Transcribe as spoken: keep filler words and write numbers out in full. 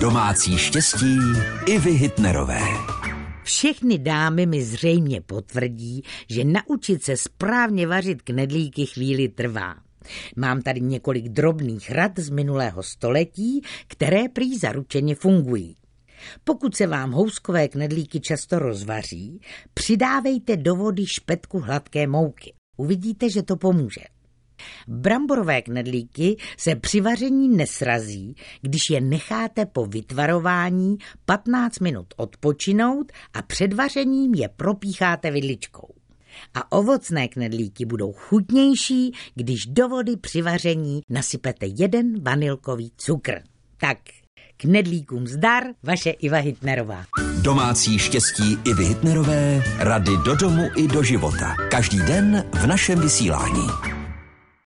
Domácí štěstí Ivy Hytnerové. Všechny dámy mi zřejmě potvrdí, že naučit se správně vařit knedlíky chvíli trvá. Mám tady několik drobných rad z minulého století, které prý zaručeně fungují. Pokud se vám houskové knedlíky často rozvaří, přidávejte do vody špetku hladké mouky. Uvidíte, že to pomůže. Bramborové knedlíky se při vaření nesrazí, když je necháte po vytvarování patnáct minut odpočinout a před vařením je propícháte vidličkou. A ovocné knedlíky budou chutnější, když do vody při vaření nasypete jeden vanilkový cukr. Tak, knedlíkům zdar, vaše Iva Hytnerová. Domácí štěstí Ivy Hytnerové, rady do domu i do života. Každý den v našem vysílání.